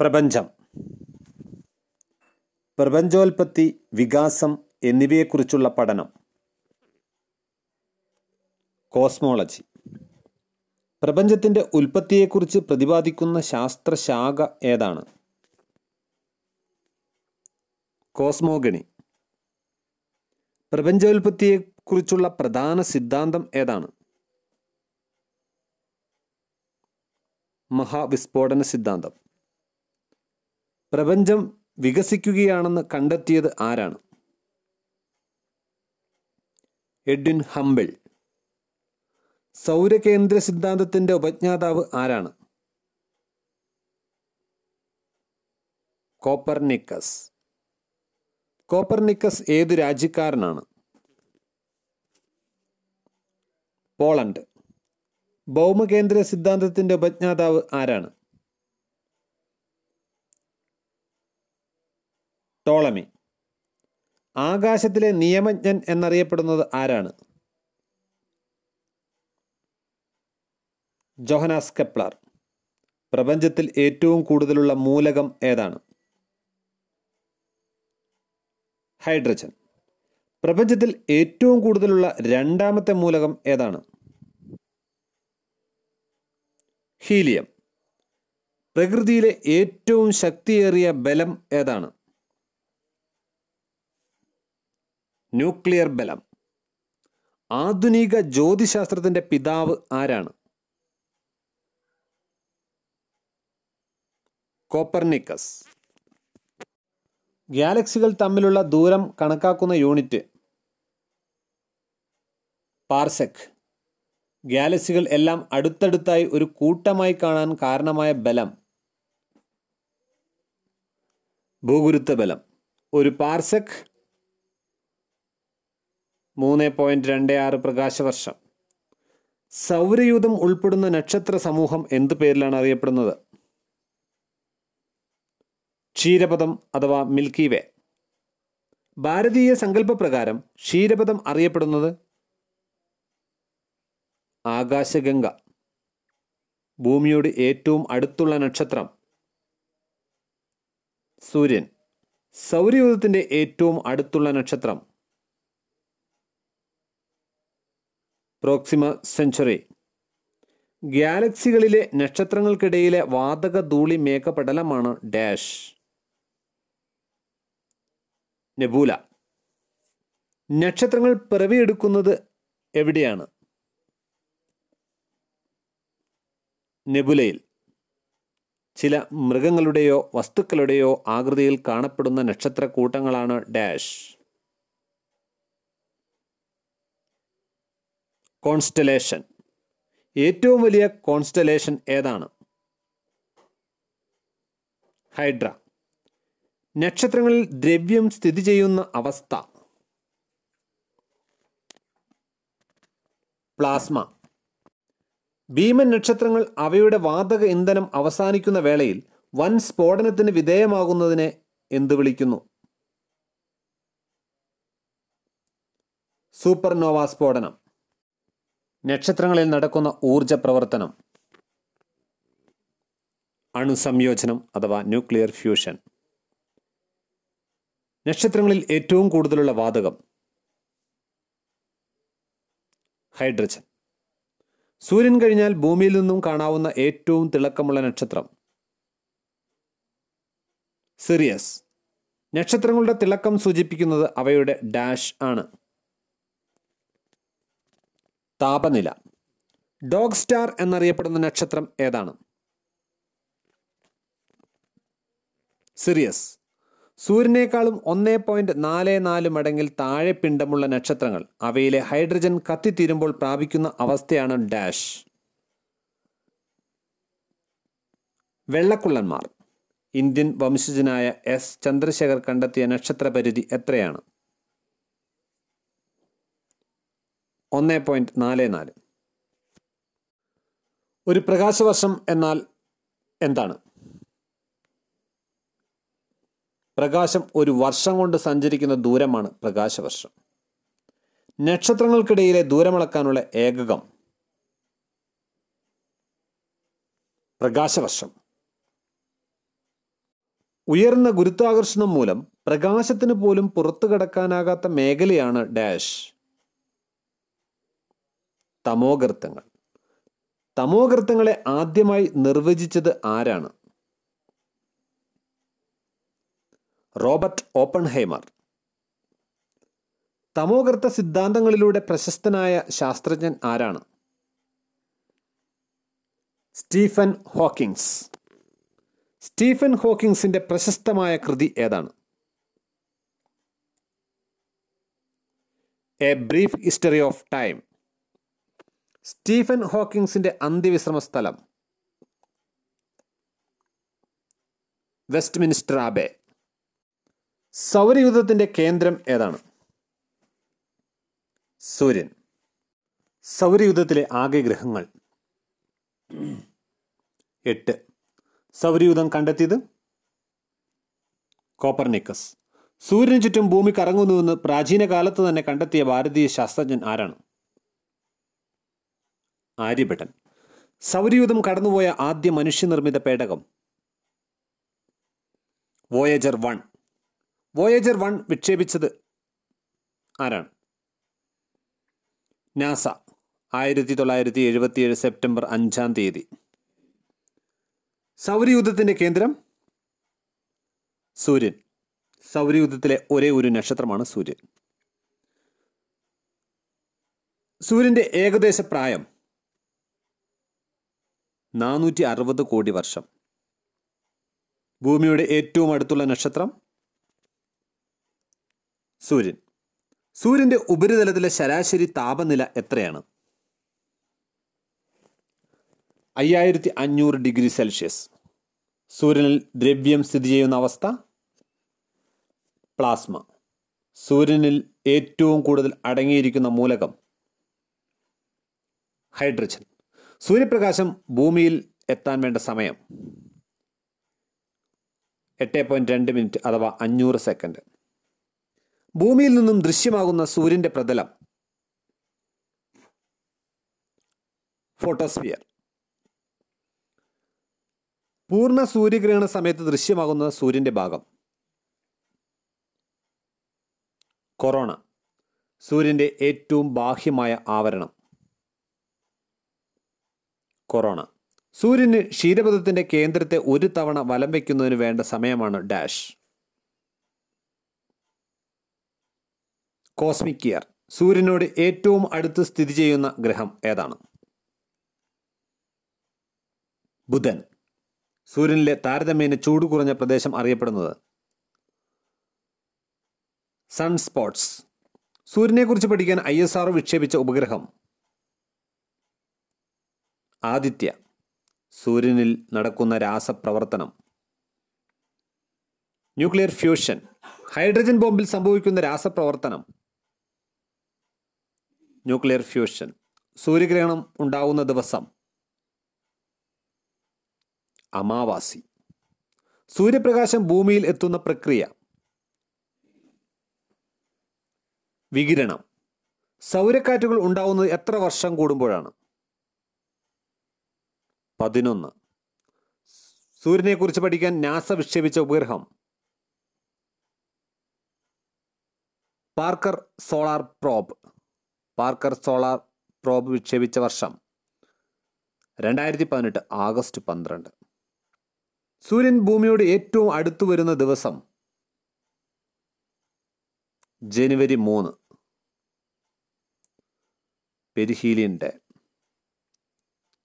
പ്രപഞ്ചം, പ്രപഞ്ചോൽപത്തി, വികാസം എന്നിവയെക്കുറിച്ചുള്ള പഠനം. കോസ്മോളജി, പ്രപഞ്ചത്തിൻ്റെ ഉൽപ്പത്തിയെക്കുറിച്ച് പ്രതിപാദിക്കുന്ന ശാസ്ത്രശാഖ ഏതാണ്? കോസ്മോഗണി, പ്രപഞ്ചോൽപത്തിയെക്കുറിച്ചുള്ള പ്രധാന സിദ്ധാന്തം ഏതാണ്? മഹാവിസ്ഫോടന സിദ്ധാന്തം. പ്രപഞ്ചം വികസിക്കുകയാണെന്ന് കണ്ടെത്തിയത് ആരാണ്? Edwin Hubble. സൗരകേന്ദ്ര സിദ്ധാന്തത്തിന്റെ ഉപജ്ഞാതാവ് ആരാണ്? കോപ്പർനിക്കസ്. കോപ്പർനിക്കസ് ഏതു രാജ്യക്കാരനാണ്? പോളണ്ട്. ഭൗമകേന്ദ്ര സിദ്ധാന്തത്തിന്റെ ഉപജ്ഞാതാവ് ആരാണ്? ടോളമി. ആകാശത്തിലെ നിയമജ്ഞൻ എന്നറിയപ്പെടുന്നത് ആരാണ്? Johannes Kepler. പ്രപഞ്ചത്തിൽ ഏറ്റവും കൂടുതലുള്ള മൂലകം ഏതാണ്? ഹൈഡ്രജൻ. പ്രപഞ്ചത്തിൽ ഏറ്റവും കൂടുതലുള്ള രണ്ടാമത്തെ മൂലകം ഏതാണ്? ഹീലിയം. പ്രകൃതിയിലെ ഏറ്റവും ശക്തിയേറിയ ബലം ഏതാണ്? ന്യൂക്ലിയർ ബലം. ആധുനിക ജ്യോതിശാസ്ത്രത്തിന്റെ പിതാവ് ആരാണ്? കോപ്പർനിക്കസ്. ഗാലക്സികൾ തമ്മിലുള്ള ദൂരം കണക്കാക്കുന്ന യൂണിറ്റ്? പാർസെക്. ഗാലക്സികൾ എല്ലാം അടുത്തടുത്തായി ഒരു കൂട്ടമായി കാണാൻ കാരണമായ ബലം? ഭൂഗുരുത്വ ബലം. ഒരു പാർസെക് 3.26 പ്രകാശവർഷം. സൗരയൂഥം ഉൾപ്പെടുന്ന നക്ഷത്ര സമൂഹം എന്ത് പേരിലാണ് അറിയപ്പെടുന്നത്? ക്ഷീരപഥം അഥവാ മിൽക്കി വേ. ഭാരതീയ സങ്കല്പപ്രകാരം ക്ഷീരപഥം അറിയപ്പെടുന്നത്? ആകാശഗംഗ. ഭൂമിയോട് ഏറ്റവും അടുത്തുള്ള നക്ഷത്രം? സൂര്യൻ. സൗരയൂഥത്തിന്റെ ഏറ്റവും അടുത്തുള്ള നക്ഷത്രം? Proxima century. ഗാലക്സികളിലെ നക്ഷത്രങ്ങൾക്കിടയിലെ വാതക ധൂളി മേഘപടലമാണ് ഡാഷ്. നെബൂല. നക്ഷത്രങ്ങൾ പിറവിയെടുക്കുന്നത് എവിടെയാണ്? നെബുലയിൽ. ചില മൃഗങ്ങളുടെയോ വസ്തുക്കളുടെയോ ആകൃതിയിൽ കാണപ്പെടുന്ന നക്ഷത്രക്കൂട്ടങ്ങളാണ് ഡാഷ്. കോൺസ്റ്റലേഷൻ. ഏറ്റവും വലിയ കോൺസ്റ്റലേഷൻ ഏതാണ്? ഹൈഡ്ര. നക്ഷത്രങ്ങളിൽ ദ്രവ്യം സ്ഥിതി ചെയ്യുന്ന അവസ്ഥ? പ്ലാസ്മ. ഭീമൻ നക്ഷത്രങ്ങൾ അവയുടെ വാതക ഇന്ധനം അവസാനിക്കുന്ന വേളയിൽ വൻ സ്ഫോടനത്തിന് വിധേയമാകുന്നതിനെ എന്തു വിളിക്കുന്നു? സൂപ്പർനോവ സ്ഫോടനം. നക്ഷത്രങ്ങളിൽ നടക്കുന്ന ഊർജ പ്രവർത്തനം? അണുസംയോജനം അഥവാ ന്യൂക്ലിയർ ഫ്യൂഷൻ. നക്ഷത്രങ്ങളിൽ ഏറ്റവും കൂടുതലുള്ള വാതകം? ഹൈഡ്രജൻ. സൂര്യൻ കഴിഞ്ഞാൽ ഭൂമിയിൽ നിന്നും കാണാവുന്ന ഏറ്റവും തിളക്കമുള്ള നക്ഷത്രം? സിറിയസ്. നക്ഷത്രങ്ങളുടെ തിളക്കം സൂചിപ്പിക്കുന്നത് അവയുടെ ഡാഷ് ആണ്. താപനില. ഡോഗ് സ്റ്റാർ എന്നറിയപ്പെടുന്ന നക്ഷത്രം ഏതാണ്? സിറിയസ്. സൂര്യനേക്കാളും 1.44 മടങ്ങിൽ താഴെ പിണ്ഡമുള്ള നക്ഷത്രങ്ങൾ അവയിലെ ഹൈഡ്രജൻ കത്തിത്തീരുമ്പോൾ പ്രാപിക്കുന്ന അവസ്ഥയാണ് ഡാഷ്. വെള്ളക്കുള്ളന്മാർ. ഇന്ത്യൻ വംശജനായ എസ് ചന്ദ്രശേഖർ കണ്ടെത്തിയ നക്ഷത്ര പരിധി എത്രയാണ്? 1.44. ഒരു പ്രകാശവർഷം എന്നാൽ എന്താണ്? പ്രകാശം ഒരു വർഷം കൊണ്ട് സഞ്ചരിക്കുന്ന ദൂരമാണ് പ്രകാശവർഷം. നക്ഷത്രങ്ങൾക്കിടയിലെ ദൂരമളക്കാനുള്ള ഏകകം? പ്രകാശവർഷം. ഉയർന്ന ഗുരുത്വാകർഷണം മൂലം പ്രകാശത്തിന് പോലും പുറത്തു കടക്കാനാകാത്ത മേഖലയാണ് ഡാഷ് തമോഗർത്തങ്ങൾ. തമോഗർത്തങ്ങളെ ആദ്യമായി നിർവചിച്ചത് ആരാണ്? Robert Oppenheimer. തമോഗർത്ത സിദ്ധാന്തങ്ങളിലൂടെ പ്രശസ്തനായ ശാസ്ത്രജ്ഞൻ ആരാണ്? Stephen Hawkins. സ്റ്റീഫൻ ഹോക്കിങ്സിന്റെ പ്രശസ്തമായ കൃതി ഏതാണ്? A brief history of time. Stephen ഹോക്കിങ്സിന്റെ അന്ത്യവിശ്രമ സ്ഥലം? Westminster Abbey. സൗരയൂഥത്തിന്റെ കേന്ദ്രം ഏതാണ്? സൂര്യൻ. സൗരയൂഥത്തിലെ ആകെ ഗ്രഹങ്ങൾ? 8. സൗരയൂഥം കണ്ടെത്തിയത്? കോപ്പർനിക്കസ്. സൂര്യന് ചുറ്റും ഭൂമി കറങ്ങുന്നുവെന്ന് പ്രാചീന കാലത്ത് തന്നെ കണ്ടെത്തിയ ഭാരതീയ ശാസ്ത്രജ്ഞൻ ആരാണ്? ആര്യഭട്ടൻ. സൗരയൂഥം കടന്നുപോയ ആദ്യ മനുഷ്യനിർമ്മിത പേടകം? വോയേജർ 1. വോയേജർ 1 വിക്ഷേപിച്ചത് ആരാണ്? നാസ. 1977 സെപ്റ്റംബർ 5. സൗരയൂഥത്തിന്റെ കേന്ദ്രം? സൂര്യൻ. സൗരയൂഥത്തിലെ ഒരേ ഒരു നക്ഷത്രമാണ് സൂര്യൻ. സൂര്യന്റെ ഏകദേശ പ്രായം? 460 കോടി വർഷം. ഭൂമിയുടെ ഏറ്റവും അടുത്തുള്ള നക്ഷത്രം? സൂര്യൻ. സൂര്യന്റെ ഉപരിതലത്തിലെ ശരാശരി താപനില എത്രയാണ്? 5500 ഡിഗ്രി സെൽഷ്യസ്. സൂര്യനിൽ ദ്രവ്യം സ്ഥിതി ചെയ്യുന്ന അവസ്ഥ? പ്ലാസ്മ. സൂര്യനിൽ ഏറ്റവും കൂടുതൽ അടങ്ങിയിരിക്കുന്ന മൂലകം? ഹൈഡ്രജൻ. സൂര്യപ്രകാശം ഭൂമിയിൽ എത്താൻ വേണ്ട സമയം? 8.2 മിനിറ്റ് അഥവാ 500 സെക്കൻഡ്. ഭൂമിയിൽ നിന്നും ദൃശ്യമാകുന്ന സൂര്യന്റെ പ്രതലം? ഫോട്ടോസ്ഫിയർ. പൂർണ്ണ സൂര്യഗ്രഹണ സമയത്ത് ദൃശ്യമാകുന്ന സൂര്യന്റെ ഭാഗം? കൊറോണ. സൂര്യന്റെ ഏറ്റവും ബാഹ്യമായ ആവരണം? കൊറോണ. സൂര്യന് ക്ഷീരപഥത്തിന്റെ കേന്ദ്രത്തെ ഒരു തവണ വലം വയ്ക്കുന്നതിന് വേണ്ട സമയമാണ് ഡാഷ്. Cosmic year. സൂര്യനോട് ഏറ്റവും അടുത്ത് സ്ഥിതി ചെയ്യുന്ന ഗ്രഹം ഏതാണ്? ബുധൻ. സൂര്യനിലെ താരതമ്യേന ചൂട് കുറഞ്ഞ പ്രദേശം അറിയപ്പെടുന്നത്? സൺസ്പോട്ട്സ്. സൂര്യനെക്കുറിച്ച് പഠിക്കാൻ ISRO വിക്ഷേപിച്ച ഉപഗ്രഹം? ആദിത്യ. സൂര്യനിൽ നടക്കുന്ന രാസപ്രവർത്തനം? Nuclear fusion. ഹൈഡ്രജൻ ബോംബിൽ സംഭവിക്കുന്ന രാസപ്രവർത്തനം? Nuclear fusion. സൂര്യഗ്രഹണം ഉണ്ടാകുന്ന ദിവസം? അമാവാസി. സൂര്യപ്രകാശം ഭൂമിയിൽ എത്തുന്ന പ്രക്രിയ? വികിരണം. സൗരക്കാറ്റുകൾ ഉണ്ടാവുന്നത് എത്ര വർഷം കൂടുമ്പോഴാണ്? 11. സൂര്യനെക്കുറിച്ച് പഠിക്കാൻ നാസ വിക്ഷേപിച്ച ഉപഗ്രഹം? Parker solar probe. Parker solar probe വിക്ഷേപിച്ച വർഷം? 2018 ആഗസ്റ്റ് 12. സൂര്യൻ ഭൂമിയോട് ഏറ്റവും അടുത്തു വരുന്ന ദിവസം? ജനുവരി 3. Perihelion day.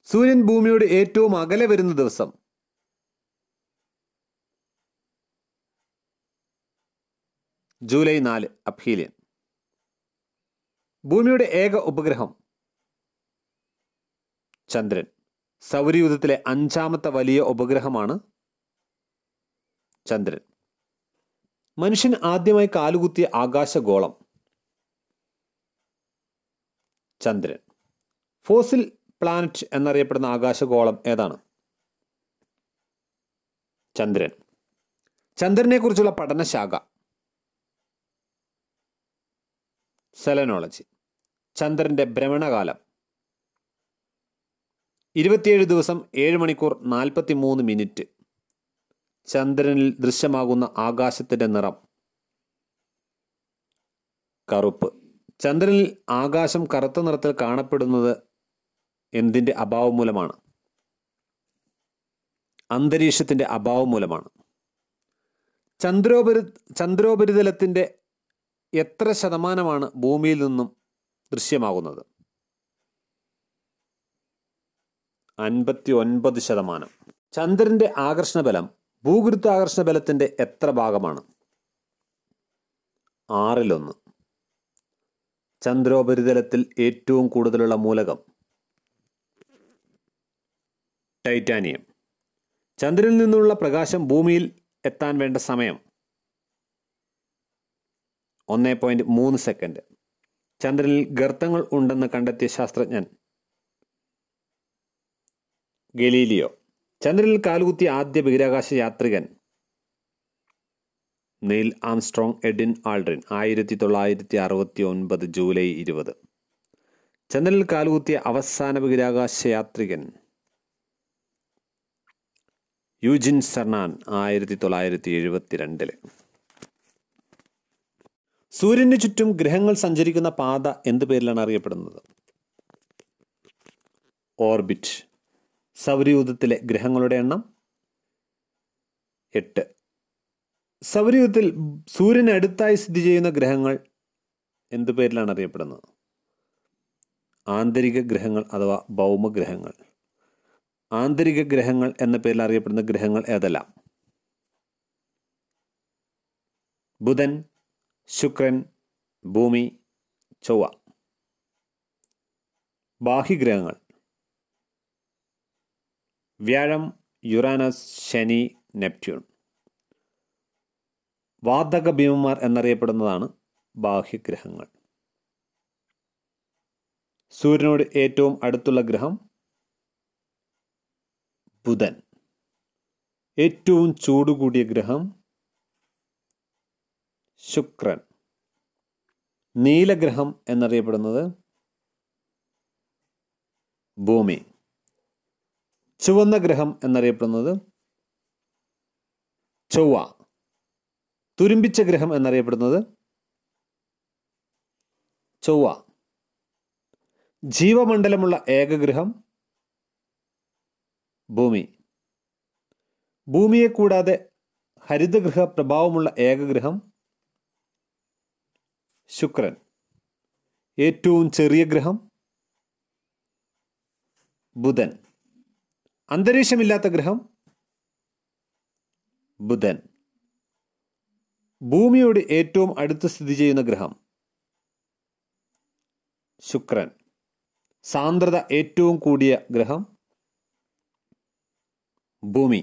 സൂര്യൻ ഭൂമിയോട് ഏറ്റവും അകലെ വരുന്ന ദിവസം? July 4 aphelion. ഭൂമിയുടെ ഏക ഉപഗ്രഹം? ചന്ദ്രൻ. സൗരയൂഥത്തിലെ 5ാമത്തെ വലിയ ഉപഗ്രഹമാണ് ചന്ദ്രൻ. മനുഷ്യൻ ആദ്യമായി കാലുകുത്തിയ ആകാശഗോളം? ചന്ദ്രൻ. ഫോസിൽ പ്ലാനറ്റ് എന്നറിയപ്പെടുന്ന ആകാശഗോളം ഏതാണ്? ചന്ദ്രൻ. ചന്ദ്രനെ കുറിച്ചുള്ള പഠനശാഖ? സെലനോളജി. ചന്ദ്രന്റെ ഭ്രമണകാലം? 27 ദിവസം 7 മണിക്കൂർ 43 മിനിറ്റ്. ചന്ദ്രനിൽ ദൃശ്യമാകുന്ന ആകാശത്തിൻ്റെ നിറം കറുപ്പ്. ചന്ദ്രനിൽ ആകാശം കറുത്ത നിറത്തിൽ കാണപ്പെടുന്നത് എന്തിൻ്റെ അഭാവം മൂലമാണ്? അന്തരീക്ഷത്തിൻ്റെ അഭാവം മൂലമാണ്. ചന്ദ്രോപരിതലത്തിൻ്റെ എത്ര ശതമാനമാണ് ഭൂമിയിൽ നിന്നും ദൃശ്യമാകുന്നത്? 59%. ചന്ദ്രന്റെ ആകർഷണബലം ഭൂഗുരുത്വാകർഷണ ബലത്തിന്റെ എത്ര ഭാഗമാണ്? 1/6. ചന്ദ്രോപരിതലത്തിൽ ഏറ്റവും കൂടുതലുള്ള മൂലകം ടൈറ്റാനിയം. ചന്ദ്രനിൽ നിന്നുള്ള പ്രകാശം ഭൂമിയിൽ എത്താൻ വേണ്ട സമയം 1.3 സെക്കൻഡ്. ചന്ദ്രനിൽ ഗർത്തങ്ങൾ ഉണ്ടെന്ന് കണ്ടെത്തിയ ശാസ്ത്രജ്ഞൻ ഗലീലിയോ. ചന്ദ്രനിൽ കാലുകുത്തിയ ആദ്യ ബഹിരാകാശ യാത്രികൻ Neil Armstrong Edwin Aldrin 1969 July 20. ചന്ദ്രനിൽ കാലുകുത്തിയ അവസാന ബഹിരാകാശ യാത്രികൻ യൂജിൻ സർനാൻ 1972. സൂര്യന് ചുറ്റും ഗ്രഹങ്ങൾ സഞ്ചരിക്കുന്ന പാത എന്ത് പേരിലാണ് അറിയപ്പെടുന്നത്? ഓർബിറ്റ്. സൗരയൂഥത്തിലെ ഗ്രഹങ്ങളുടെ എണ്ണം 8. സൗരയൂഥത്തിൽ സൂര്യന് അടുത്തായി സ്ഥിതി ചെയ്യുന്ന ഗ്രഹങ്ങൾ എന്ത് പേരിലാണ് അറിയപ്പെടുന്നത്? ആന്തരിക ഗ്രഹങ്ങൾ അഥവാ ഭൗമഗ്രഹങ്ങൾ. ആന്തരിക ഗ്രഹങ്ങൾ എന്ന പേരിൽ അറിയപ്പെടുന്ന ഗ്രഹങ്ങൾ ഏതെല്ലാം? ബുധൻ, ശുക്രൻ, ഭൂമി, ചൊവ്വ. ബാഹ്യഗ്രഹങ്ങൾ വ്യാഴം, യുറാനസ്, ശനി, നെപ്റ്റ്യൂൺ. വാതക ഭീമന്മാർ എന്നറിയപ്പെടുന്നതാണ് ബാഹ്യഗ്രഹങ്ങൾ. സൂര്യനോട് ഏറ്റവും അടുത്തുള്ള ഗ്രഹം ബുധൻ. ഏറ്റവും ചൂടുകൂടിയ ഗ്രഹം ശുക്രൻ. നീലഗ്രഹം എന്നറിയപ്പെടുന്നത് ഭൂമി. ചുവന്ന ഗ്രഹം എന്നറിയപ്പെടുന്നത് ചൊവ്വ. തുരുമ്പിച്ച ഗ്രഹം എന്നറിയപ്പെടുന്നത് ചൊവ്വ. ജീവമണ്ഡലമുള്ള ഏക ഗ്രഹം ഭൂമി. ഭൂമിയെ കൂടാതെ ഹരിതഗൃഹ പ്രഭാവമുള്ള ഏക ഗ്രഹം ശുക്രൻ. ഏറ്റവും ചെറിയ ഗ്രഹം ബുധൻ. അന്തരീക്ഷമില്ലാത്ത ഗ്രഹം ബുധൻ. ഭൂമിയോട് ഏറ്റവും അടുത്ത് സ്ഥിതി ചെയ്യുന്ന ഗ്രഹം ശുക്രൻ. സാന്ദ്രത ഏറ്റവും കൂടിയ ഗ്രഹം ഭൂമി.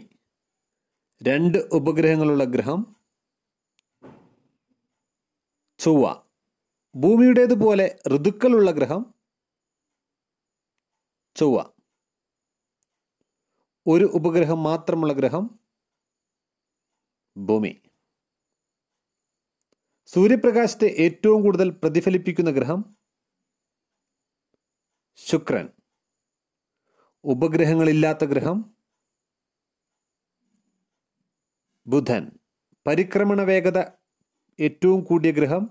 2 ഉപഗ്രഹങ്ങളുള്ള ഗ്രഹം ചൊവ്വ. ഭൂമിയുടേതുപോലെ ഋതുക്കളുള്ള ഗ്രഹം ചൊവ്വ. 1 ഉപഗ്രഹം മാത്രമുള്ള ഗ്രഹം ഭൂമി. സൂര്യപ്രകാശത്തെ ഏറ്റവും കൂടുതൽ പ്രതിഫലിപ്പിക്കുന്ന ഗ്രഹം ശുക്രൻ. ഉപഗ്രഹങ്ങളില്ലാത്ത ഗ്രഹം ബുധൻ. പരിക്രമണ വേഗത ഏറ്റവും കൂടിയ ഗ്രഹം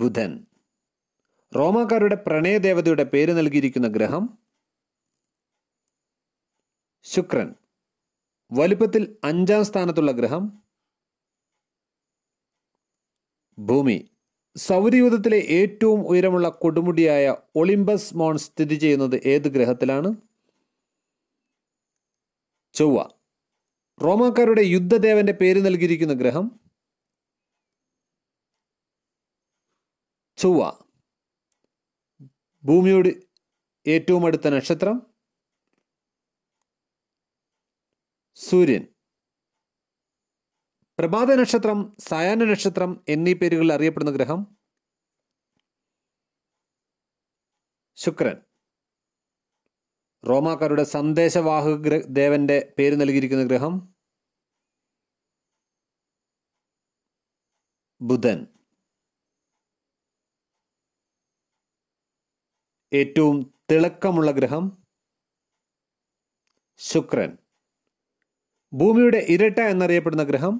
ബുധൻ. റോമാക്കാരുടെ പ്രണയദേവതയുടെ പേര് നൽകിയിരിക്കുന്ന ഗ്രഹം ശുക്രൻ. വലുപ്പത്തിൽ 5ാം സ്ഥാനത്തുള്ള ഗ്രഹം ഭൂമി. സൗരയൂഥത്തിലെ ഏറ്റവും ഉയരമുള്ള കൊടുമുടിയായ ഒളിമ്പസ് മോൺ സ്ഥിതി ചെയ്യുന്നത് ഏത് ഗ്രഹത്തിലാണ്? ചൊവ്വ. റോമാക്കാരുടെ യുദ്ധദേവന്റെ പേര് നൽകിയിരിക്കുന്ന ഗ്രഹം ചൊവ്വ. ഭൂമിയോട് ഏറ്റവും അടുത്ത നക്ഷത്രം സൂര്യൻ. പ്രഭാത നക്ഷത്രം, സായാഹ്ന നക്ഷത്രം എന്നീ പേരുകളിൽ അറിയപ്പെടുന്ന ഗ്രഹം ശുക്രൻ. റോമാക്കാരുടെ സന്ദേശവാഹക ദേവന്റെ പേര് നൽകിയിരിക്കുന്ന ഗ്രഹം ബുധൻ. ഏറ്റവും തിളക്കമുള്ള ഗ്രഹം ശുക്രൻ. ഭൂമിയുടെ ഇരട്ട എന്നറിയപ്പെടുന്ന ഗ്രഹം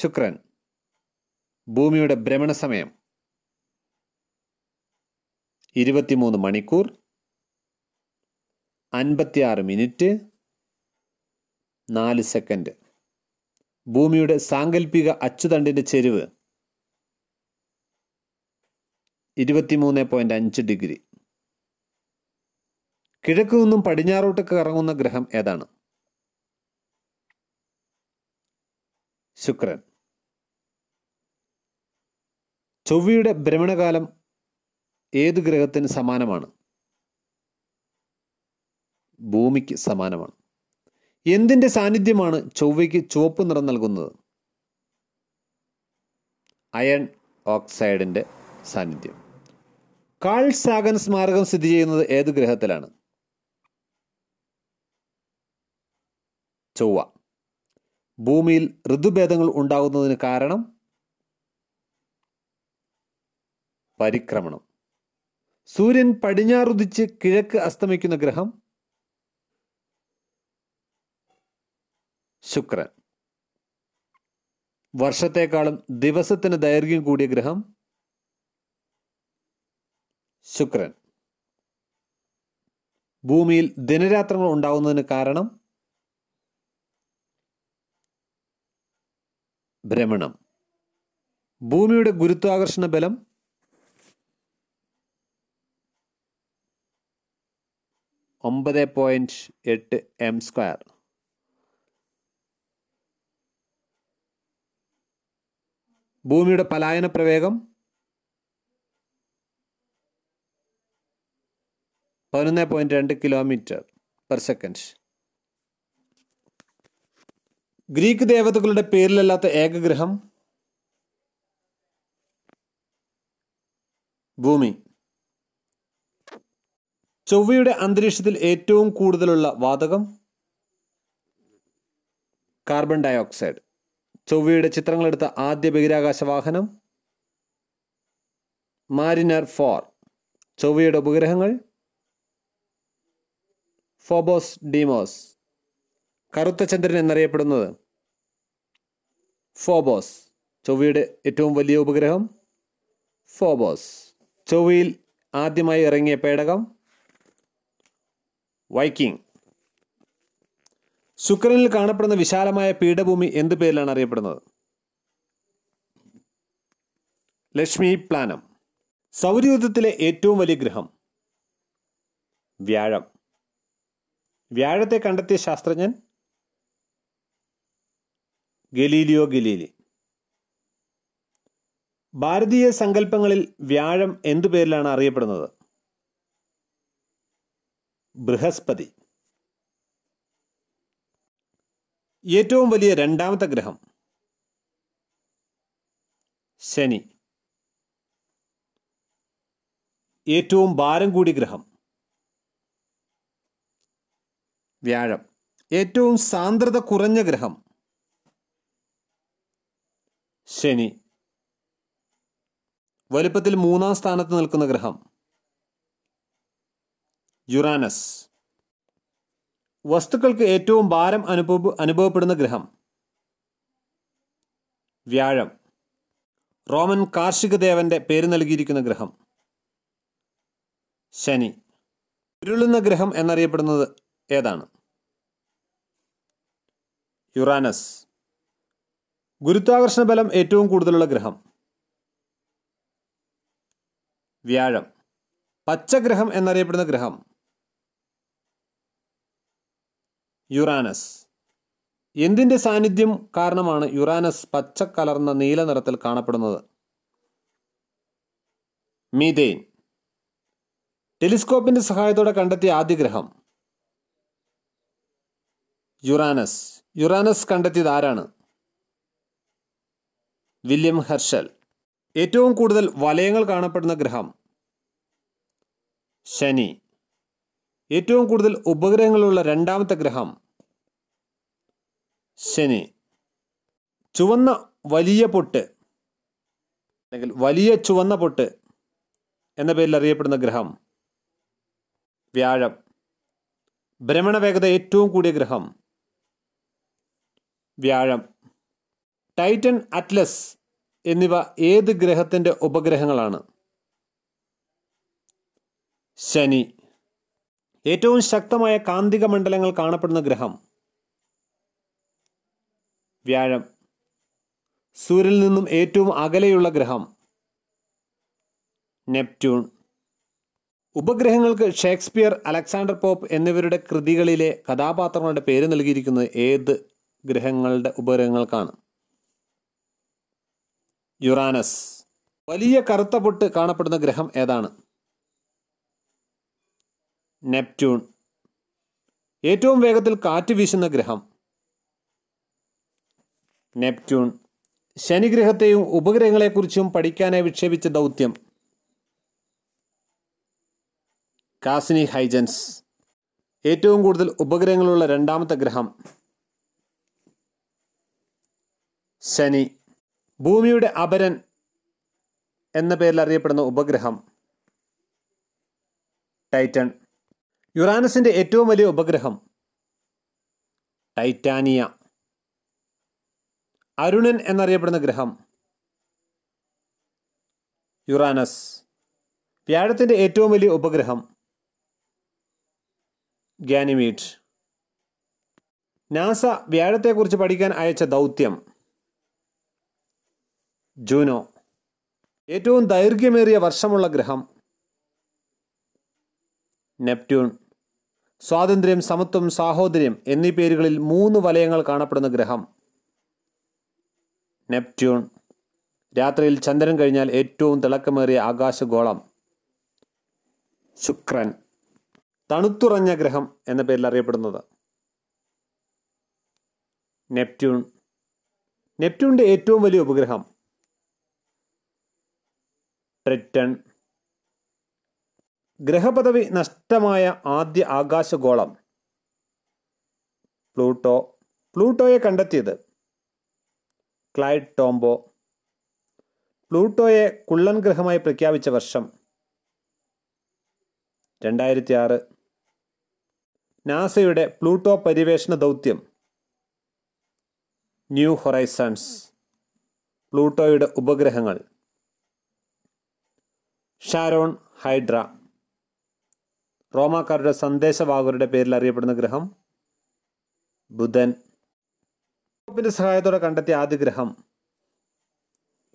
ശുക്രൻ. ഭൂമിയുടെ ഭ്രമണ സമയം 23 മണിക്കൂർ 56 മിനിറ്റ് 4 സെക്കൻഡ്. ഭൂമിയുടെ സാങ്കല്പിക അച്ചുതണ്ടിൻ്റെ ചെരിവ് 23.5 ഡിഗ്രി. കിഴക്ക് നിന്നും പടിഞ്ഞാറോട്ടേക്ക് കറങ്ങുന്ന ഗ്രഹം ഏതാണ്? ശുക്രൻ. ചൊവ്വയുടെ ഭ്രമണകാലം ഏത് ഗ്രഹത്തിന് സമാനമാണ്? ഭൂമിക്ക് സമാനമാണ്. എന്തിൻ്റെ സാന്നിധ്യമാണ് ചൊവ്വയ്ക്ക് ചുവപ്പ് നിറം നൽകുന്നത്? അയൺ ഓക്സൈഡിൻ്റെ സാന്നിധ്യം. കാൾ സാഗൻ സ്മാരകം സ്ഥിതി ചെയ്യുന്നത് ഏത് ഗ്രഹത്തിലാണ്? ചൊവ്വ. ഭൂമിയിൽ ഋതുഭേദങ്ങൾ ഉണ്ടാകുന്നതിന് കാരണം? പരിക്രമണം. സൂര്യൻ പടിഞ്ഞാറുദിച്ച് കിഴക്ക് അസ്തമിക്കുന്ന ഗ്രഹം ശുക്രൻ. വർഷത്തെക്കാളും ദിവസത്തിന് ദൈർഘ്യം കൂടിയ ഗ്രഹം ശുക്രൻ. ഭൂമിയിൽ ദിനരാത്രങ്ങൾ ഉണ്ടാകുന്നതിന് കാരണം? ഭ്രമണം. ഭൂമിയുടെ ഗുരുത്വാകർഷണ ബലം 9.8 m². ഭൂമിയുടെ പലായന പ്രവേഗം 11.2 km/s. ഗ്രീക്ക് ദേവതകളുടെ പേരിലല്ലാത്ത ഏക ഗ്രഹം ഭൂമി. ചൊവ്വയുടെ അന്തരീക്ഷത്തിൽ ഏറ്റവും കൂടുതലുള്ള വാതകം കാർബൺ ഡയോക്സൈഡ്. ചൊവ്വയുടെ ചിത്രങ്ങളെടുത്ത ആദ്യ ബഹിരാകാശ വാഹനം മാരിനർ 4. ചൊവ്വയുടെ ഉപഗ്രഹങ്ങൾ ഫോബോസ്, ഡീമോസ്. കറുത്ത ചന്ദ്രൻ എന്നറിയപ്പെടുന്നത് ഫോബോസ്. ചൊവ്വയുടെ ഏറ്റവും വലിയ ഉപഗ്രഹം ഫോബോസ്. ചൊവ്വയിൽ ആദ്യമായി ഇറങ്ങിയ പേടകം വൈക്കിംഗ്. ശുക്രനിൽ കാണപ്പെടുന്ന വിശാലമായ പീഠഭൂമി എന്ത് പേരിലാണ് അറിയപ്പെടുന്നത്? ലക്ഷ്മി പ്ലാനം. സൗരയൂഥത്തിലെ ഏറ്റവും വലിയ ഗ്രഹം വ്യാഴം. വ്യാഴത്തെ കണ്ടെത്തിയ ശാസ്ത്രജ്ഞൻ ഗലീലിയോ ഗലീലി. ഭാരതീയ സങ്കല്പങ്ങളിൽ വ്യാഴം എന്തു പേരിലാണ് അറിയപ്പെടുന്നത്? ബൃഹസ്പതി. ഏറ്റവും വലിയ രണ്ടാമത്തെ ഗ്രഹം ശനി. ഏറ്റവും ഭാരം കൂടിയ ഗ്രഹം വ്യാഴം. ഏറ്റവും സാന്ദ്രത കുറഞ്ഞ ഗ്രഹം ശനി. വലുപ്പത്തിൽ 3-ാം സ്ഥാനത്ത് നിൽക്കുന്ന ഗ്രഹം യുറാനസ്. വസ്തുക്കൾക്ക് ഏറ്റവും ഭാരം അനുഭവപ്പെടുന്ന ഗ്രഹം വ്യാഴം. റോമൻ കാർഷിക ദേവന്റെ പേര് നൽകിയിരിക്കുന്ന ഗ്രഹം ശനി. ഉരുളുന്ന ഗ്രഹം എന്നറിയപ്പെടുന്നത് ഏതാണ്? യുറാനസ്. ഗുരുത്വാകർഷണ ബലം ഏറ്റവും കൂടുതലുള്ള ഗ്രഹം വ്യാഴം. പച്ചഗ്രഹം എന്നറിയപ്പെടുന്ന ഗ്രഹം യുറാനസ്. എന്തിൻ്റെ സാന്നിധ്യം കാരണമാണ് യുറാനസ് പച്ച കലർന്ന നീല നിറത്തിൽ കാണപ്പെടുന്നത്? മീഥെയ്ൻ. ടെലിസ്കോപ്പിന്റെ സഹായത്തോടെ കണ്ടെത്തിയ ആദ്യ ഗ്രഹം യുറാനസ്. യുറാനസ് കണ്ടെത്തിയത് ആരാണ്? William Herschel. ഏറ്റവും കൂടുതൽ വലയങ്ങൾ കാണപ്പെടുന്ന ഗ്രഹം ശനി. ഏറ്റവും കൂടുതൽ ഉപഗ്രഹങ്ങളുള്ള രണ്ടാമത്തെ ഗ്രഹം ശനി. ചുവന്ന വലിയ പൊട്ട് അല്ലെങ്കിൽ വലിയ ചുവന്ന പൊട്ട് എന്ന പേരിൽ അറിയപ്പെടുന്ന ഗ്രഹം വ്യാഴം. ഭ്രമണവേഗത ഏറ്റവും കൂടിയ ഗ്രഹം വ്യാഴം. ടൈറ്റൻ, അറ്റ്ലസ് എന്നിവ ഏത് ഗ്രഹത്തിൻ്റെ ഉപഗ്രഹങ്ങളാണ്? ശനി. ഏറ്റവും ശക്തമായ കാന്തിക മണ്ഡലങ്ങൾ കാണപ്പെടുന്ന ഗ്രഹം വ്യാഴം. സൂര്യനിൽ നിന്നും ഏറ്റവും അകലെയുള്ള ഗ്രഹം നെപ്റ്റ്യൂൺ. ഉപഗ്രഹങ്ങൾക്ക് ഷേക്സ്പിയർ, അലക്സാണ്ടർ പോപ്പ് എന്നിവരുടെ കൃതികളിലെ കഥാപാത്രങ്ങളുടെ പേര് നൽകിയിരിക്കുന്നത് ഏത് ഗ്രഹങ്ങളുടെ ഉപഗ്രഹങ്ങൾക്കാണ്? യുറാനസ്. വലിയ കറുത്ത പൊട്ട് കാണപ്പെടുന്ന ഗ്രഹം ഏതാണ്? നെപ്റ്റ്യൂൺ. ഏറ്റവും വേഗത്തിൽ കാറ്റ് വീശുന്ന ഗ്രഹം നെപ്റ്റ്യൂൺ. ശനിഗ്രഹത്തെയും ഉപഗ്രഹങ്ങളെക്കുറിച്ചും പഠിക്കാനായി വിക്ഷേപിച്ച ദൗത്യം കാസിനി ഹൈജൻസ്. ഏറ്റവും കൂടുതൽ ഉപഗ്രഹങ്ങളുള്ള രണ്ടാമത്തെ ഗ്രഹം ശനി. ഭൂമിയുടെ അപരൻ എന്ന പേരിൽ അറിയപ്പെടുന്ന ഉപഗ്രഹം ടൈറ്റൻ. യുറാനസിൻ്റെ ഏറ്റവും വലിയ ഉപഗ്രഹം ടൈറ്റാനിയ. അരുണൻ എന്നറിയപ്പെടുന്ന ഗ്രഹം യുറാനസ്. വ്യാഴത്തിൻ്റെ ഏറ്റവും വലിയ ഉപഗ്രഹം ഗാനിമീഡ്. നാസ വ്യാഴത്തെക്കുറിച്ച് പഠിക്കാൻ അയച്ച ദൗത്യം ജൂനോ. ഏറ്റവും ദൈർഘ്യമേറിയ വർഷമുള്ള ഗ്രഹം നെപ്റ്റ്യൂൺ. സ്വാതന്ത്ര്യം, സമത്വം, സാഹോദര്യം എന്നീ പേരുകളിൽ 3 വലയങ്ങൾ കാണപ്പെടുന്ന ഗ്രഹം നെപ്റ്റ്യൂൺ. രാത്രിയിൽ ചന്ദ്രൻ കഴിഞ്ഞാൽ ഏറ്റവും തിളക്കമേറിയ ആകാശഗോളം ശുക്രൻ. തണുത്തുറഞ്ഞ ഗ്രഹം എന്ന പേരിൽ അറിയപ്പെടുന്നത് നെപ്റ്റ്യൂൺ. നെപ്റ്റ്യൂണിൻ്റെ ഏറ്റവും വലിയ ഉപഗ്രഹം ട്രിട്ടൺ. ഗ്രഹപദവി നഷ്ടമായ ആദ്യ ആകാശഗോളം പ്ലൂട്ടോ. പ്ലൂട്ടോയെ കണ്ടെത്തിയത് ക്ലൈഡ് ടോംബോ. പ്ലൂട്ടോയെ കുള്ളൻ ഗ്രഹമായി പ്രഖ്യാപിച്ച വർഷം 2006. നാസയുടെ പ്ലൂട്ടോ പര്യവേഷണ ദൗത്യം ന്യൂ ഹൊറൈസൺസ്. പ്ലൂട്ടോയുടെ ഉപഗ്രഹങ്ങൾ ഷാരോൺ, ഹൈഡ്ര. റോമാക്കാരുടെ സന്ദേശവാഹകരുടെ പേരിൽ അറിയപ്പെടുന്ന ഗ്രഹം ബുധൻ. ടെലസ്കോപ്പിന്റെ സഹായത്തോടെ കണ്ടെത്തിയ ആദ്യ ഗ്രഹം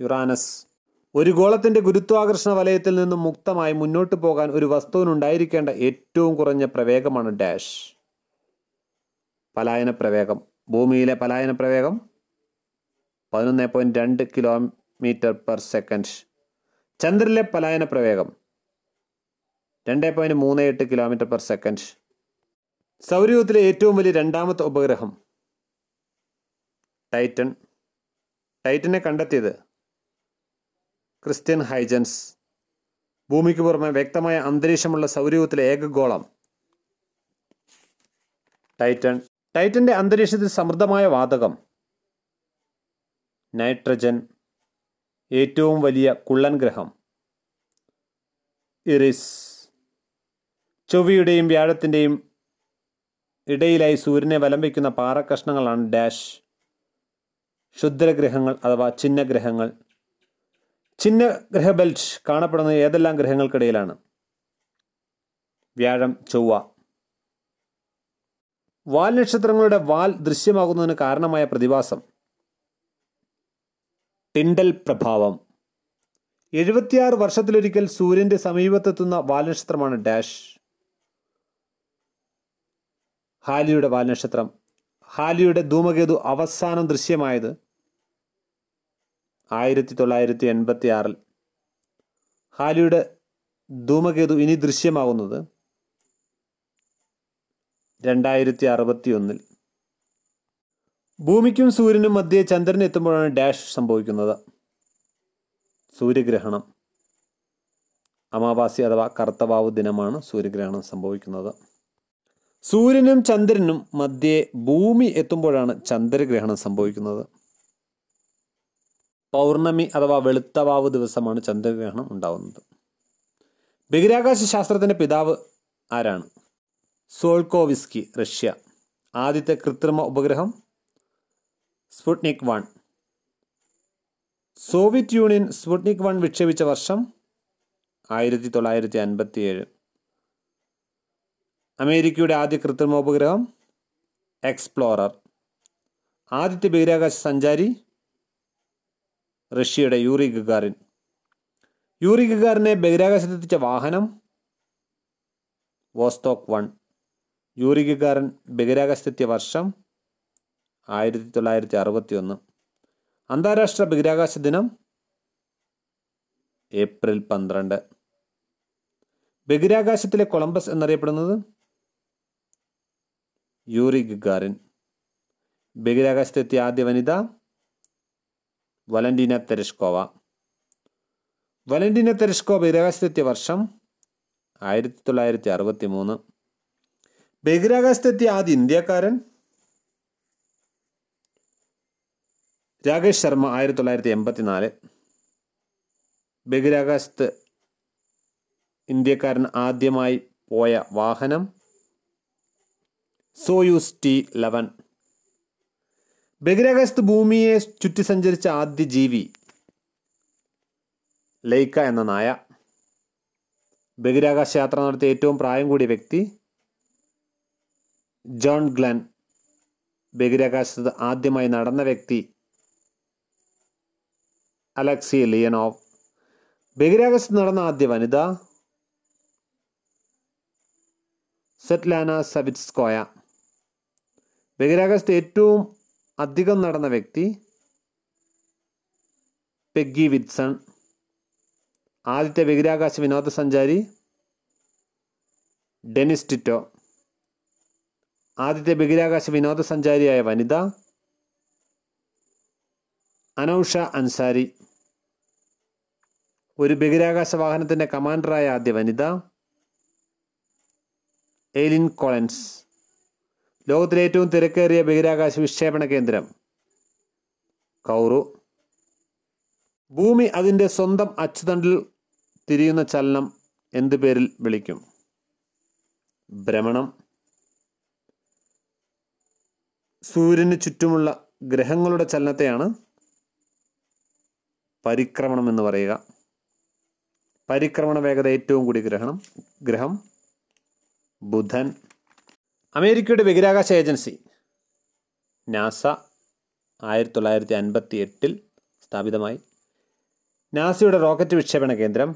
യുറാനസ്. ഒരു ഗോളത്തിന്റെ ഗുരുത്വാകർഷണ വലയത്തിൽ നിന്നും മുക്തമായി മുന്നോട്ട് പോകാൻ ഒരു വസ്തുവിനുണ്ടായിരിക്കേണ്ട ഏറ്റവും കുറഞ്ഞ പ്രവേഗമാണ് ഡാഷ് പലായന പ്രവേഗം. ഭൂമിയിലെ പലായന പ്രവേഗം 11.2 km/s. ചന്ദ്രനിലെ പലായന പ്രവേഗം 2.38 km/s. സൗരയൂഥത്തിലെ ഏറ്റവും വലിയ രണ്ടാമത്തെ ഉപഗ്രഹം ടൈറ്റൻ. ടൈറ്റനെ കണ്ടെത്തിയത് ക്രിസ്റ്റ്യൻ ഹൈജൻസ്. ഭൂമിക്ക് പുറമെ വ്യക്തമായ അന്തരീക്ഷമുള്ള സൗരയൂഥത്തിലെ ഏക ഗോളം ടൈറ്റൻ. ടൈറ്റൻ്റെ അന്തരീക്ഷത്തിൽ സമൃദ്ധമായ വാതകം നൈട്രജൻ. ഏറ്റവും വലിയ കുള്ളൻ ഗ്രഹം ഇറിസ്. ചൊവ്വയുടെയും വ്യാഴത്തിൻ്റെയും ഇടയിലായി സൂര്യനെ വലം വയ്ക്കുന്ന പാറക്കഷ്ണങ്ങളാണ് ഡാഷ് ക്ഷുദ്രഗ്രഹങ്ങൾ അഥവാ ചിഹ്നഗ്രഹങ്ങൾ. ചിഹ്നഗ്രഹ ബെൽറ്റ് കാണപ്പെടുന്നത് ഏതെല്ലാം ഗ്രഹങ്ങൾക്കിടയിലാണ്? വ്യാഴം, ചൊവ്വ. വാൽ നക്ഷത്രങ്ങളുടെ വാൽ ദൃശ്യമാകുന്നതിന് കാരണമായ പ്രതിഭാസം ടിൻഡൽ പ്രഭാവം. 76 വർഷത്തിലൊരിക്കൽ സൂര്യൻ്റെ സമീപത്തെത്തുന്ന വാൽ നക്ഷത്രമാണ് ഡാഷ് ഹാലിയുടെ വാൽ നക്ഷത്രം. ഹാലിയുടെ ധൂമകേതു അവസാനം ദൃശ്യമായത് 1986-ൽ. ഹാലിയുടെ ധൂമകേതു ഇനി ദൃശ്യമാകുന്നത് 2061-ൽ. ഭൂമിക്കും സൂര്യനും മധ്യേ ചന്ദ്രൻ എത്തുമ്പോഴാണ് ഡാഷ് സംഭവിക്കുന്നത് സൂര്യഗ്രഹണം. അമാവാസി അഥവാ കർത്തവാവ് ദിനമാണ് സൂര്യഗ്രഹണം സംഭവിക്കുന്നത്. സൂര്യനും ചന്ദ്രനും മധ്യേ ഭൂമി എത്തുമ്പോഴാണ് ചന്ദ്രഗ്രഹണം സംഭവിക്കുന്നത്. പൗർണമി അഥവാ വെളുത്തവാവ് ദിവസമാണ് ചന്ദ്രഗ്രഹണം ഉണ്ടാകുന്നത്. ബഹിരാകാശ ശാസ്ത്രത്തിൻ്റെ പിതാവ് ആരാണ്? tsiolkovsky Russia. ആദ്യത്തെ കൃത്രിമ ഉപഗ്രഹം സ്പുട്നിക് 1. സോവിയറ്റ് യൂണിയൻ സ്പുട്നിക് 1 വിക്ഷേപിച്ച വർഷം 1957. അമേരിക്കയുടെ ആദ്യ കൃത്രിമ ഉപഗ്രഹം എക്സ്പ്ലോറർ. ആദ്യത്തെ ബഹിരാകാശ സഞ്ചാരി റഷ്യയുടെ യൂറി ഗഗാറിൻ. യൂറി ഗഗാറിനെ ബഹിരാകാശത്തെത്തിച്ച വാഹനം വോസ്റ്റോക്ക് 1. യൂറി ഗഗാറിൻ ബഹിരാകാശത്തെത്തിയ വർഷം 1961. അന്താരാഷ്ട്ര ബഹിരാകാശ ദിനം ഏപ്രിൽ 12. ബഹിരാകാശത്തിലെ കൊളംബസ് എന്നറിയപ്പെടുന്നത് യൂറി ഗഗാറിൻ. ബഹിരാകാശത്തെത്തിയ ആദ്യ വനിത വലന്റീന തെരഷ്കോവ. വലന്റീന തെരഷ്കോവ ബഹിരാകാശത്തെത്തിയ വർഷം 1963. ബഹിരാകാശത്തെത്തിയ ആദ്യ ഇന്ത്യക്കാരൻ രാകേഷ് ശർമ്മ 1984. ബഹിരാകാശത്ത് ഇന്ത്യക്കാരൻ ആദ്യമായി പോയ വാഹനം സോയൂസ് T-11. ബഹിരാകാശത്ത് ഭൂമിയെ ചുറ്റി സഞ്ചരിച്ച ആദ്യ ജീവി ലൈക്ക എന്ന നായ. ബഹിരാകാശ യാത്ര നടത്തിയ ഏറ്റവും പ്രായം കൂടിയ വ്യക്തി ജോൺ ഗ്ലെൻ. ബഹിരാകാശത്ത് ആദ്യമായി നടന്ന വ്യക്തി അലക്സി ലിയനോവ്. ബഹിരാകാശത്ത് നടന്ന ആദ്യ വനിത സെറ്റ്ലാന സവിറ്റ്സ്കോയ. ബഹിരാകാശത്ത് ഏറ്റവും അധികം നടന്ന വ്യക്തി പെഗ്ഗി വിറ്റ്സൺ. ആദ്യത്തെ ബഹിരാകാശ വിനോദസഞ്ചാരി ഡെനിസ് ടിറ്റോ. ആദ്യത്തെ ബഹിരാകാശ വിനോദസഞ്ചാരിയായ വനിത അനൗഷ അൻസാരി. ഒരു ബഹിരാകാശ വാഹനത്തിൻ്റെ കമാൻഡറായ ആദ്യ വനിത എലിൻ കോളൻസ്. ലോകത്തിലെ ഏറ്റവും തിരക്കേറിയ ബഹിരാകാശ വിക്ഷേപണ കേന്ദ്രം കൗറു. ഭൂമി അതിൻ്റെ സ്വന്തം അച്ചുതണ്ടിൽ തിരിയുന്ന ചലനം എന്ത് പേരിൽ വിളിക്കും? ഭ്രമണം. സൂര്യന് ചുറ്റുമുള്ള ഗ്രഹങ്ങളുടെ ചലനത്തെയാണ് പരിക്രമണം എന്ന് പറയുക. പരിക്രമണ വേഗത ഏറ്റവും കൂടിയ ഗ്രഹം ബുധൻ. അമേരിക്കയുടെ ബഹിരാകാശ ഏജൻസി നാസ 1958 സ്ഥാപിതമായി. നാസയുടെ റോക്കറ്റ് വിക്ഷേപണ കേന്ദ്രം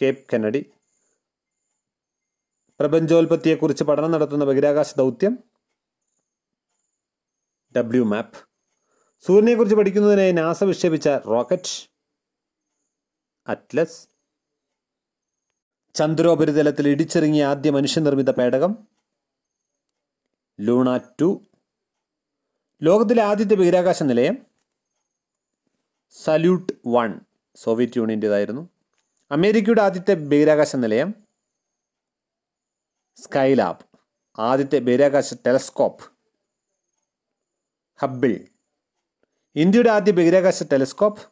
കേപ്പ് കെന്നഡി. പ്രപഞ്ചോൽപത്തിയെക്കുറിച്ച് പഠനം നടത്തുന്ന ബഹിരാകാശ ദൗത്യം WMAP. സൂര്യനെക്കുറിച്ച് പഠിക്കുന്നതിനായി നാസ വിക്ഷേപിച്ച റോക്കറ്റ് അറ്റ്ലസ്. ചന്ദ്രോപരിതലത്തിൽ ഇടിച്ചെറിങ്ങിയ ആദ്യ മനുഷ്യനിർമ്മിത പേടകം ലൂണ 2. ലോകത്തിലെ ആദ്യത്തെ ബഹിരാകാശ നിലയം സല്യൂട്ട് 1 സോവിയറ്റ് യൂണിയൻ്റേതായിരുന്നു. അമേരിക്കയുടെ ആദ്യത്തെ ബഹിരാകാശ നിലയം സ്കൈലാബ്. ആദ്യത്തെ ബഹിരാകാശ ടെലസ്കോപ്പ് ഹബിൾ. ഇന്ത്യയുടെ ആദ്യ ബഹിരാകാശ ടെലസ്കോപ്പ്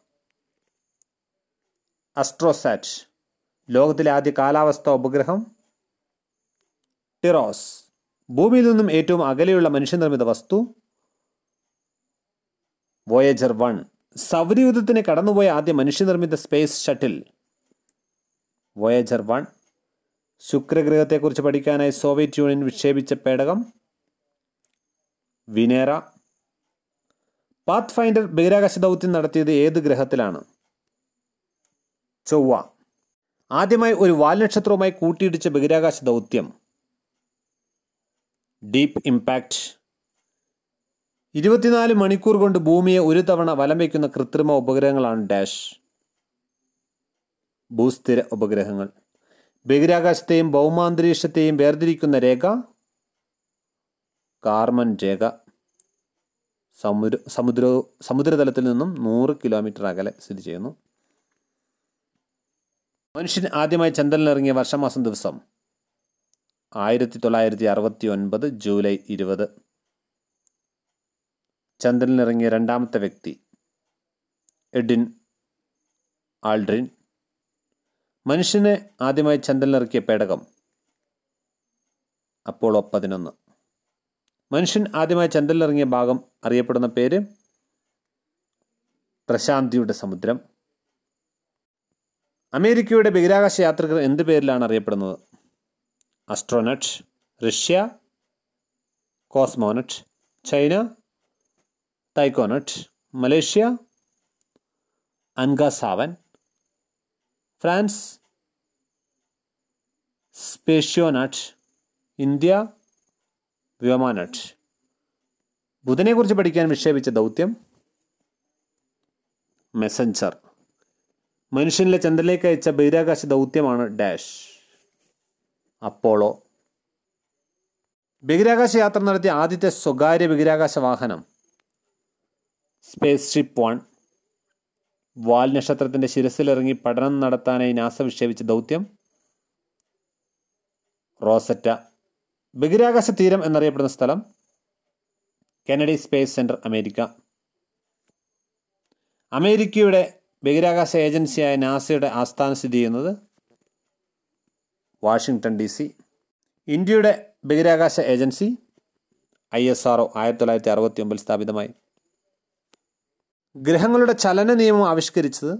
അസ്ട്രോസാറ്റ്. ലോകത്തിലെ ആദ്യ കാലാവസ്ഥാ ഉപഗ്രഹം ടിറോസ്. ഭൂമിയിൽ നിന്നും ഏറ്റവും അകലെയുള്ള മനുഷ്യനിർമ്മിത വസ്തു Voyager 1. സൗരയൂഥത്തിന് കടന്നുപോയ ആദ്യ മനുഷ്യനിർമ്മിത സ്പേസ് ഷട്ടിൽ Voyager 1. ശുക്രഗ്രഹത്തെക്കുറിച്ച് പഠിക്കാനായി സോവിയറ്റ് യൂണിയൻ വിക്ഷേപിച്ച പേടകം വിനേറ. പാത്ത് ഫൈൻഡർ ബഹിരാകാശ ദൗത്യം നടത്തിയത് ഏത് ഗ്രഹത്തിലാണ്? ചൊവ്വ. ആദ്യമായി ഒരു വാൽനക്ഷത്രവുമായി കൂട്ടിയിടിച്ച ബഹിരാകാശ ദൗത്യം ഡീപ്പ് ഇംപാക്റ്റ്. 24 മണിക്കൂർ കൊണ്ട് ഭൂമിയെ ഒരു തവണ വലം വയ്ക്കുന്ന കൃത്രിമ ഉപഗ്രഹങ്ങളാണ് ഡാഷ് ഭൂസ്ഥിര ഉപഗ്രഹങ്ങൾ. ബഹിരാകാശത്തെയും ഭൗമാന്തരീക്ഷത്തെയും വേർതിരിക്കുന്ന രേഖ കാർമൻ രേഖ. സമുദ്രതലത്തിൽ നിന്നും 100 കിലോമീറ്റർ അകലെ സ്ഥിതി ചെയ്യുന്നു. മനുഷ്യൻ ആദ്യമായി ചന്ദ്രനിലിറങ്ങിയ വർഷമാസം ദിവസം 1969 ജൂലൈ 20. ചന്ദ്രനിലിറങ്ങിയ രണ്ടാമത്തെ വ്യക്തി എഡ്വിൻ ആൾഡ്രിൻ. മനുഷ്യനെ ആദ്യമായി ചന്ദ്രനിലിറക്കിയ പേടകം അപ്പോളോ 11. മനുഷ്യൻ ആദ്യമായി ചന്ദ്രനിലിറങ്ങിയ ഭാഗം അറിയപ്പെടുന്ന പേര് പ്രശാന്തിയുടെ സമുദ്രം. അമേരിക്കയുടെ ബഹിരാകാശ യാത്രികർ എന്ത് പേരിലാണ് അറിയപ്പെടുന്നത്? Astronaut, Russia cosmonaut, China taikonaut, Malaysia അൻഗാസാവൻ, ഫ്രാൻസ് സ്പേഷ്യോനട്ട്, ഇന്ത്യ വ്യോമാനട്ട്. ബുധനെക്കുറിച്ച് പഠിക്കാൻ വിക്ഷേപിച്ച ദൗത്യം മെസഞ്ചർ. മനുഷ്യനിലെ ചന്ദ്രനിലേക്ക് അയച്ച ബഹിരാകാശ ദൗത്യമാണ് ഡാഷ് അപ്പോളോ. ബഹിരാകാശ യാത്ര നടത്തിയ ആദ്യത്തെ സ്വകാര്യ ബഹിരാകാശ വാഹനം സ്പേസ് ഷിപ്പ് വൺ. വാൽ നക്ഷത്രത്തിൻ്റെ ശിരസിലിറങ്ങി പഠനം നടത്താനായി നാസ വിക്ഷേപിച്ച ദൗത്യം റോസറ്റ. ബഹിരാകാശ തീരം എന്നറിയപ്പെടുന്ന സ്ഥലം കെനഡി സ്പേസ് സെൻറ്റർ, അമേരിക്ക. അമേരിക്കയുടെ ബഹിരാകാശ ഏജൻസിയായ നാസയുടെ ആസ്ഥാനം സ്ഥിതി ചെയ്യുന്നത് വാഷിങ്ടൺ DC. ഇന്ത്യയുടെ ബഹിരാകാശ ഏജൻസി ISRO 1969 സ്ഥാപിതമായി. ഗ്രഹങ്ങളുടെ ചലന നിയമം ആവിഷ്കരിച്ചത്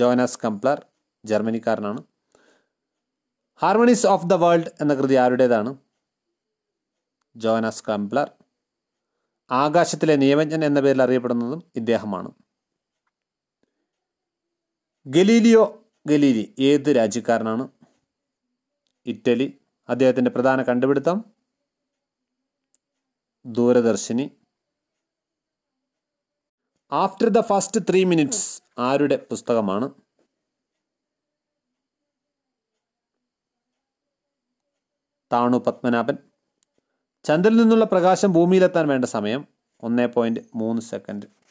ജോഹനസ് കെപ്ലർ, ജർമ്മനിക്കാരനാണ്. ഹാർമണീസ് ഓഫ് ദ വേൾഡ് എന്ന കൃതി ആരുടേതാണ്? Johannes Kepler. ആകാശത്തിലെ നിയമജ്ഞൻ എന്ന പേരിൽ അറിയപ്പെടുന്നതും ഇദ്ദേഹമാണ്. ഗലീലിയോ ഗലീലി ഏത് രാജ്യക്കാരനാണ്? ഇറ്റലി. അദ്ദേഹത്തിൻ്റെ പ്രധാന കണ്ടുപിടുത്തം ദൂരദർശിനി. ആഫ്റ്റർ ദ ഫസ്റ്റ് 3 minutes ആരുടെ പുസ്തകമാണ്? താണു പത്മനാഭൻ. ചന്ദ്രനിൽ നിന്നുള്ള പ്രകാശം ഭൂമിയിലെത്താൻ വേണ്ട സമയം 1.3 seconds.